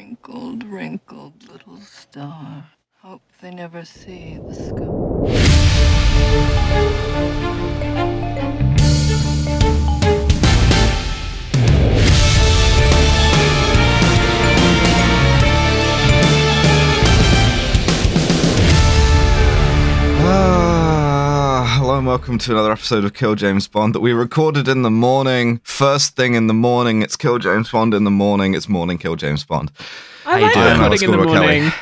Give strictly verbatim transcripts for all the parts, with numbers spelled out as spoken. wrinkled, wrinkled little star. Hope they never see the sky. Ah, hello and welcome to another episode of Kill James Bond that we recorded in the morning. First thing in the morning, it's Kill James Bond in the morning. It's morning Kill James Bond. I like recording in the morning. Kelly.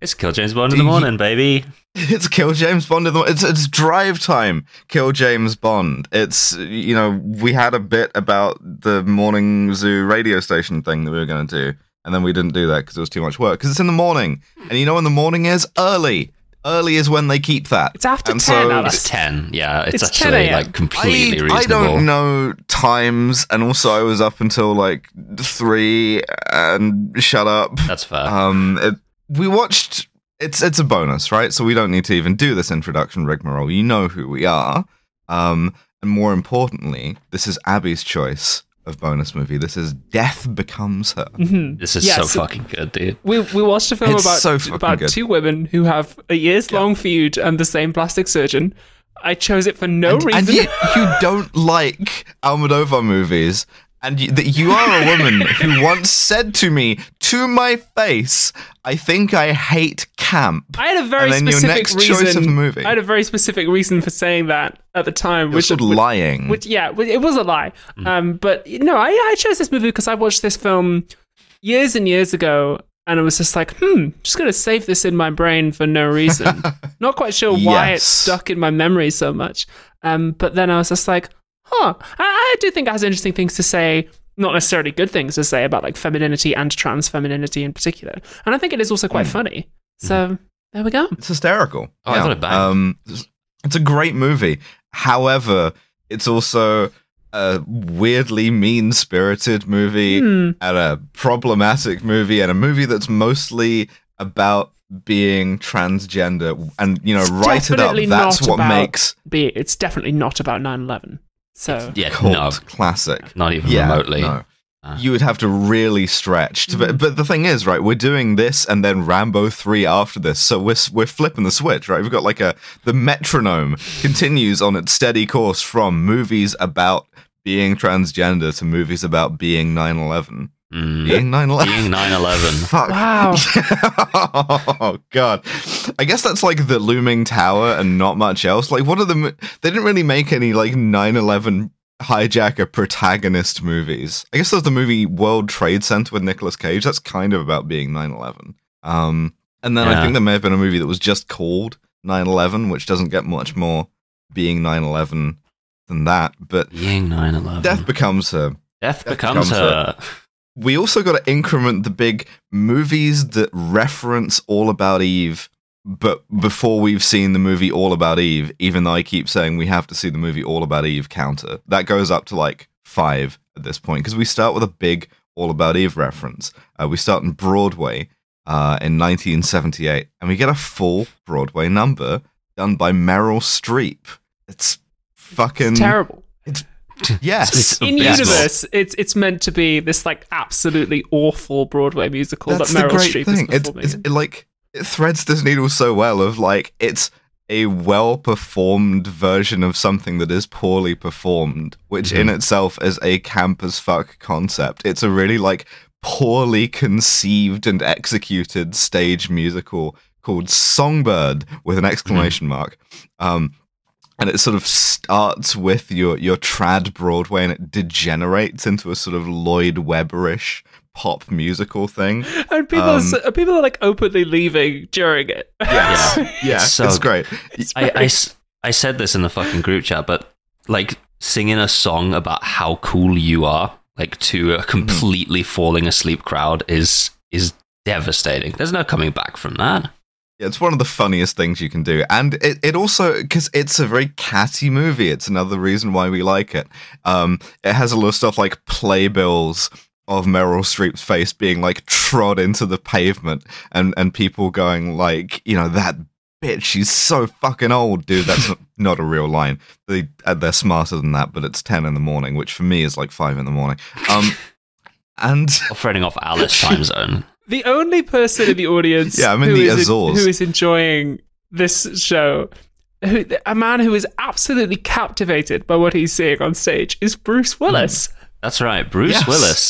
It's Kill James Bond in the morning, baby. It's Kill James Bond in the morning. It's, it's drive time, Kill James Bond. It's, you know, we had a bit about the morning zoo radio station thing that we were going to do, and then we didn't do that because it was too much work. Because it's in the morning, and you know when the morning is? Early. Early is when they keep that. It's after and ten. So it's ten. Yeah, it's, it's actually like completely I, reasonable. I don't know times, and also I was up until like three and shut up. That's fair. Um, it, We watched, it's it's a bonus, right? So we don't need to even do this introduction rigmarole. You know who we are. Um, and more importantly, this is Abby's choice of bonus movie. This is Death Becomes Her. Mm-hmm. This is yeah, so, so fucking good, dude. We we watched a film it's about, so about two women who have a years-long yeah. feud and the same plastic surgeon. I chose it for no and, reason. And yet you don't like Almodovar movies. And you, that you are a woman who once said to me, to my face, I think I hate camp. I had a very specific your next reason. Choice of the movie. I had a very specific reason for saying that at the time. It was which, lying. Which, yeah, it was a lie. Mm. Um, but no, I, I chose this movie because I watched this film years and years ago, and I was just like, hmm, just going to save this in my brain for no reason. Not quite sure why yes. it stuck in my memory so much. Um, but then I was just like, huh. I, I do think it has interesting things to say, not necessarily good things to say about like femininity and trans femininity in particular. And I think it is also quite mm. funny. So mm. there we go. It's hysterical. Oh, yeah. I thought it banged. Um, it's a great movie. However, it's also a weirdly mean-spirited movie mm. and a problematic movie and a movie that's mostly about being transgender and, you know, it's write it up. That's what makes... Be- it's definitely not about nine eleven. So yeah, cult no. classic. Not even yeah, remotely. No. Uh. You would have to really stretch. To, but, but the thing is, right, we're doing this and then Rambo three after this. So we're we're flipping the switch, right? We've got like a the metronome continues on its steady course from movies about being transgender to movies about being nine eleven. Mm. Being nine eleven. Being nine eleven. Fuck. Wow. Oh, God. I guess that's like the looming tower and not much else. Like, what are the. Mo- they didn't really make any, like, nine eleven hijacker protagonist movies. I guess there's the movie World Trade Center with Nicolas Cage. That's kind of about being nine eleven. Um, and then yeah. I think there may have been a movie that was just called nine eleven, which doesn't get much more being nine eleven than that. But. Being nine eleven. Death Becomes Her. Death, Death becomes, becomes Her. her. We also got to increment the big movies that reference All About Eve, but before we've seen the movie All About Eve, even though I keep saying we have to see the movie All About Eve counter. That goes up to like five at this point, because we start with a big All About Eve reference. Uh, we start in Broadway uh, in nineteen seventy-eight, and we get a full Broadway number done by Meryl Streep. It's fucking... It's terrible. It's Yes, in universe, it's it's meant to be this like absolutely awful Broadway musical That's that Meryl Streep is performing. It's, it's, it, like it threads this needle so well of like it's a well performed version of something that is poorly performed, which mm-hmm. in itself is a camp as fuck concept. It's a really like poorly conceived and executed stage musical called Songbird with an exclamation mm-hmm. mark. Um, And it sort of starts with your, your trad Broadway and it degenerates into a sort of Lloyd Webberish pop musical thing. And people, um, are, people are like openly leaving during it. Yes. Yeah, yeah. It's, so, it's great. It's I, I, I said this in the fucking group chat, but like singing a song about how cool you are, like to a completely mm. falling asleep crowd is is devastating. There's no coming back from that. Yeah, it's one of the funniest things you can do. And it, it also, because it's a very catchy movie, it's another reason why we like it. Um, it has a lot of stuff like playbills of Meryl Streep's face being like trod into the pavement and, and people going like, you know, that bitch, she's so fucking old, dude. That's not, not a real line. They, they're smarter than that, but it's ten in the morning, which for me is like five in the morning. Um, and... Or fretting off Alice time zone. the only person in the audience yeah, I'm in who, the is Azores. En- who is enjoying this show, who, a man who is absolutely captivated by what he's seeing on stage, is Bruce Willis. Mm. That's right, Bruce yes. Willis.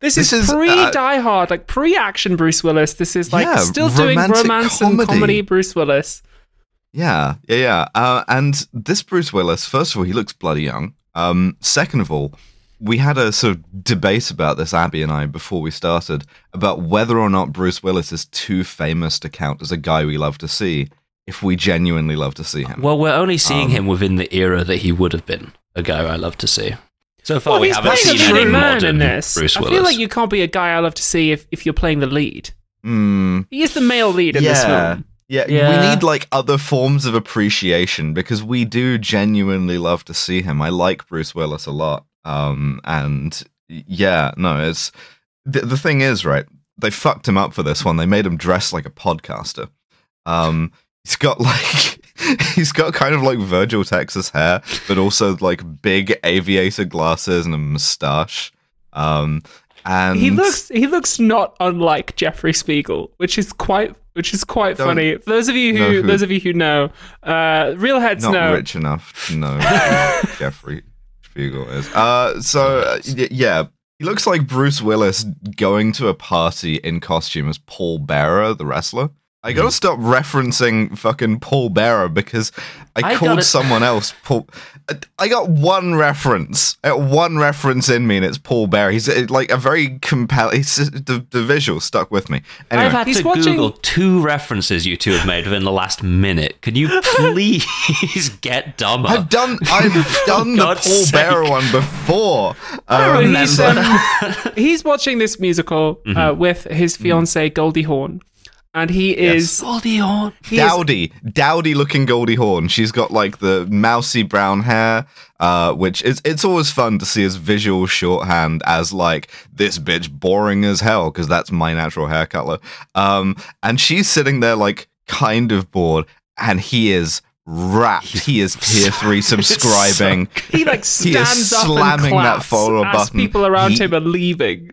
This, this is, is pre-Die uh, Hard, like pre-action Bruce Willis. This is like yeah, still doing romance comedy. and comedy Bruce Willis. Yeah, yeah, yeah. Uh, and this Bruce Willis, first of all, he looks bloody young. Um, second of all, we had a sort of debate about this, Abby and I, before we started, about whether or not Bruce Willis is too famous to count as a guy we love to see, if we genuinely love to see him. Well, we're only seeing um, him within the era that he would have been a guy I love to see. So far, well, we haven't seen any modern in this. Bruce Willis. I feel like you can't be a guy I love to see if, if you're playing the lead. Mm. He is the male lead in yeah. this film. Yeah, yeah, we need like other forms of appreciation because we do genuinely love to see him. I like Bruce Willis a lot. Um, and yeah, no, it's the, the thing is, right, they fucked him up for this one. They made him dress like a podcaster. Um, he's got like, he's got kind of like Virgil Texas hair, but also like big aviator glasses and a mustache. Um, and he looks, he looks not unlike Jeffrey Spiegel, which is quite Which is quite Don't funny. For those of you who, who, those of you who know, uh, real heads not know. Not rich enough to know who Jeffrey Spiegel is. Uh, so uh, yeah, he looks like Bruce Willis going to a party in costume as Paul Bearer, the wrestler. I gotta stop referencing fucking Paul Bearer because I, I called someone else Paul. I got one reference, I got one reference in me, and it's Paul Bearer. He's like a very compelling. The, the visual stuck with me. Anyway. I've had He's to watching... Google two references you two have made within the last minute. Can you please get dumber? I've done. I've done the Paul Bearer one before. I remember. remember. He's, um, he's watching this musical mm-hmm. uh, with his fiancée Goldie Hawn. And he is yes. Goldie Hawn. Dowdy, is... dowdy looking Goldie Hawn. She's got like the mousy brown hair, uh, which is it's always fun to see as visual shorthand as like this bitch boring as hell because that's my natural hair color. Um, and she's sitting there like kind of bored, and he is wrapped. He is tier three subscribing. So he like stands he up slamming and claps that follow as button. People around he... him are leaving.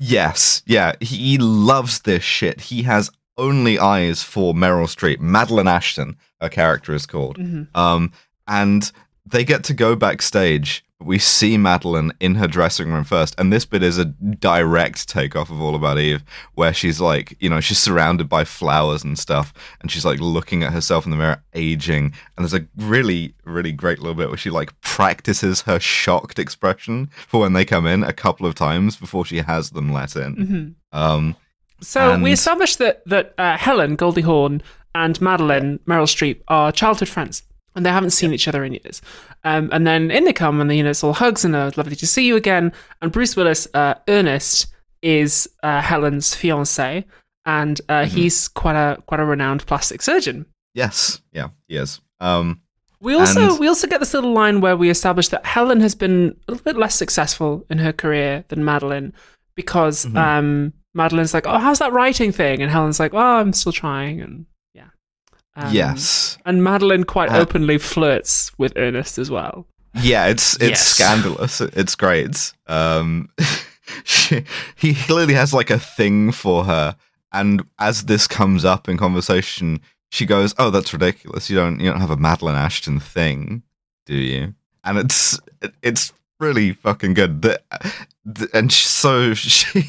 Yes, yeah, he loves this shit. He has only eyes for Meryl Streep. Madeline Ashton, her character is called. Mm-hmm. Um, and they get to go backstage. We see Madeline in her dressing room first. And this bit is a direct takeoff of All About Eve, where she's like, you know, she's surrounded by flowers and stuff. And she's like looking at herself in the mirror, aging. And there's a really, really great little bit where she like practices her shocked expression for when they come in a couple of times before she has them let in. Mm-hmm. Um, so and- we established that, that uh, Helen, Goldie Hawn, and Madeline, Meryl Streep, are childhood friends. And they haven't seen yeah. each other in years. Um, and then in they come, and you know, it's all hugs and uh, lovely to see you again. And Bruce Willis, uh, Ernest, is uh, Helen's fiancé, and uh, mm-hmm. he's quite a quite a renowned plastic surgeon. Yes, yeah, he is. Um, we also and- we also get this little line where we establish that Helen has been a little bit less successful in her career than Madeline because mm-hmm. um, Madeline's like, "Oh, how's that writing thing?" And Helen's like, "Oh, I'm still trying." And Um, yes, and Madeline quite uh, openly flirts with Ernest as well. Yeah, it's it's yes. scandalous. It's great. Um, she, he clearly has like a thing for her, and as this comes up in conversation, she goes, "Oh, that's ridiculous. You don't you don't have a Madeline Ashton thing, do you?" And it's it, it's really fucking good. The, the, and so she.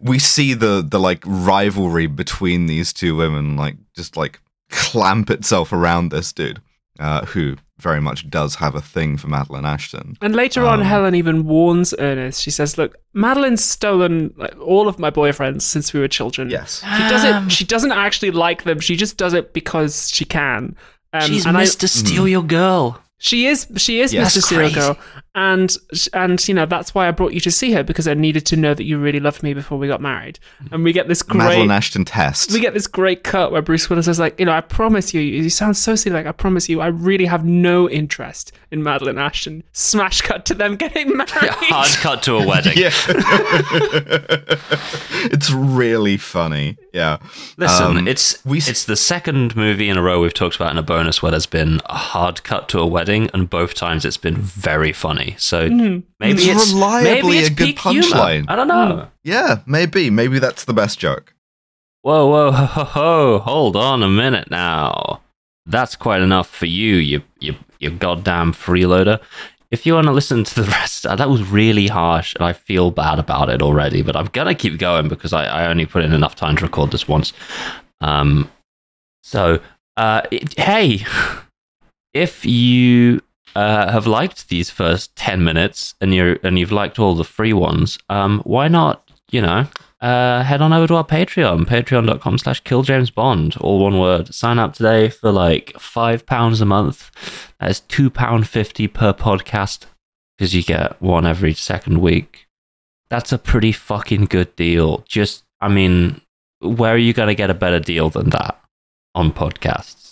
We see the the like rivalry between these two women, like just like. clamp itself around this dude, uh, who very much does have a thing for Madeline Ashton. And later um, on, Helen even warns Ernest. She says, "Look, Madeline's stolen like, all of my boyfriends since we were children. Yes, she does it. She doesn't actually like them. She just does it because she can. Um, She's and Mister I, Steal Your Girl. She is. She is yes, Mister Steal Your Girl. And and you know that's why I brought you to see her because I needed to know that you really loved me before we got married." And we get this great Madeline Ashton test. We get this great cut where Bruce Willis is like, you know, I promise you, you sound so silly. Like I promise you, I really have no interest in Madeline Ashton. Smash cut to them getting married. Yeah, hard cut to a wedding. Yeah, it's really funny. Yeah, listen, um, it's we... it's the second movie in a row we've talked about in a bonus where there's been a hard cut to a wedding, and both times it's been very funny. funny. So mm. maybe it's, it's reliably maybe it's a good punchline. I don't know. Mm. Yeah, maybe. Maybe that's the best joke. Whoa, whoa, ho, ho, ho. Hold on a minute now. That's quite enough for you, you, you, you goddamn freeloader. If you want to listen to the rest, that was really harsh, and I feel bad about it already, but I'm going to keep going because I, I only put in enough time to record this once. Um, so, uh, it, hey, if you uh, have liked these first ten minutes and, you're, and you've liked all the free ones, um, why not, you know... Uh, head on over to our Patreon, patreon.com slash Kill James Bond, all one word. Sign up today for like five pounds a month. That is two pounds fifty per podcast because you get one every second week. That's a pretty fucking good deal. Just, I mean, where are you going to get a better deal than that on podcasts?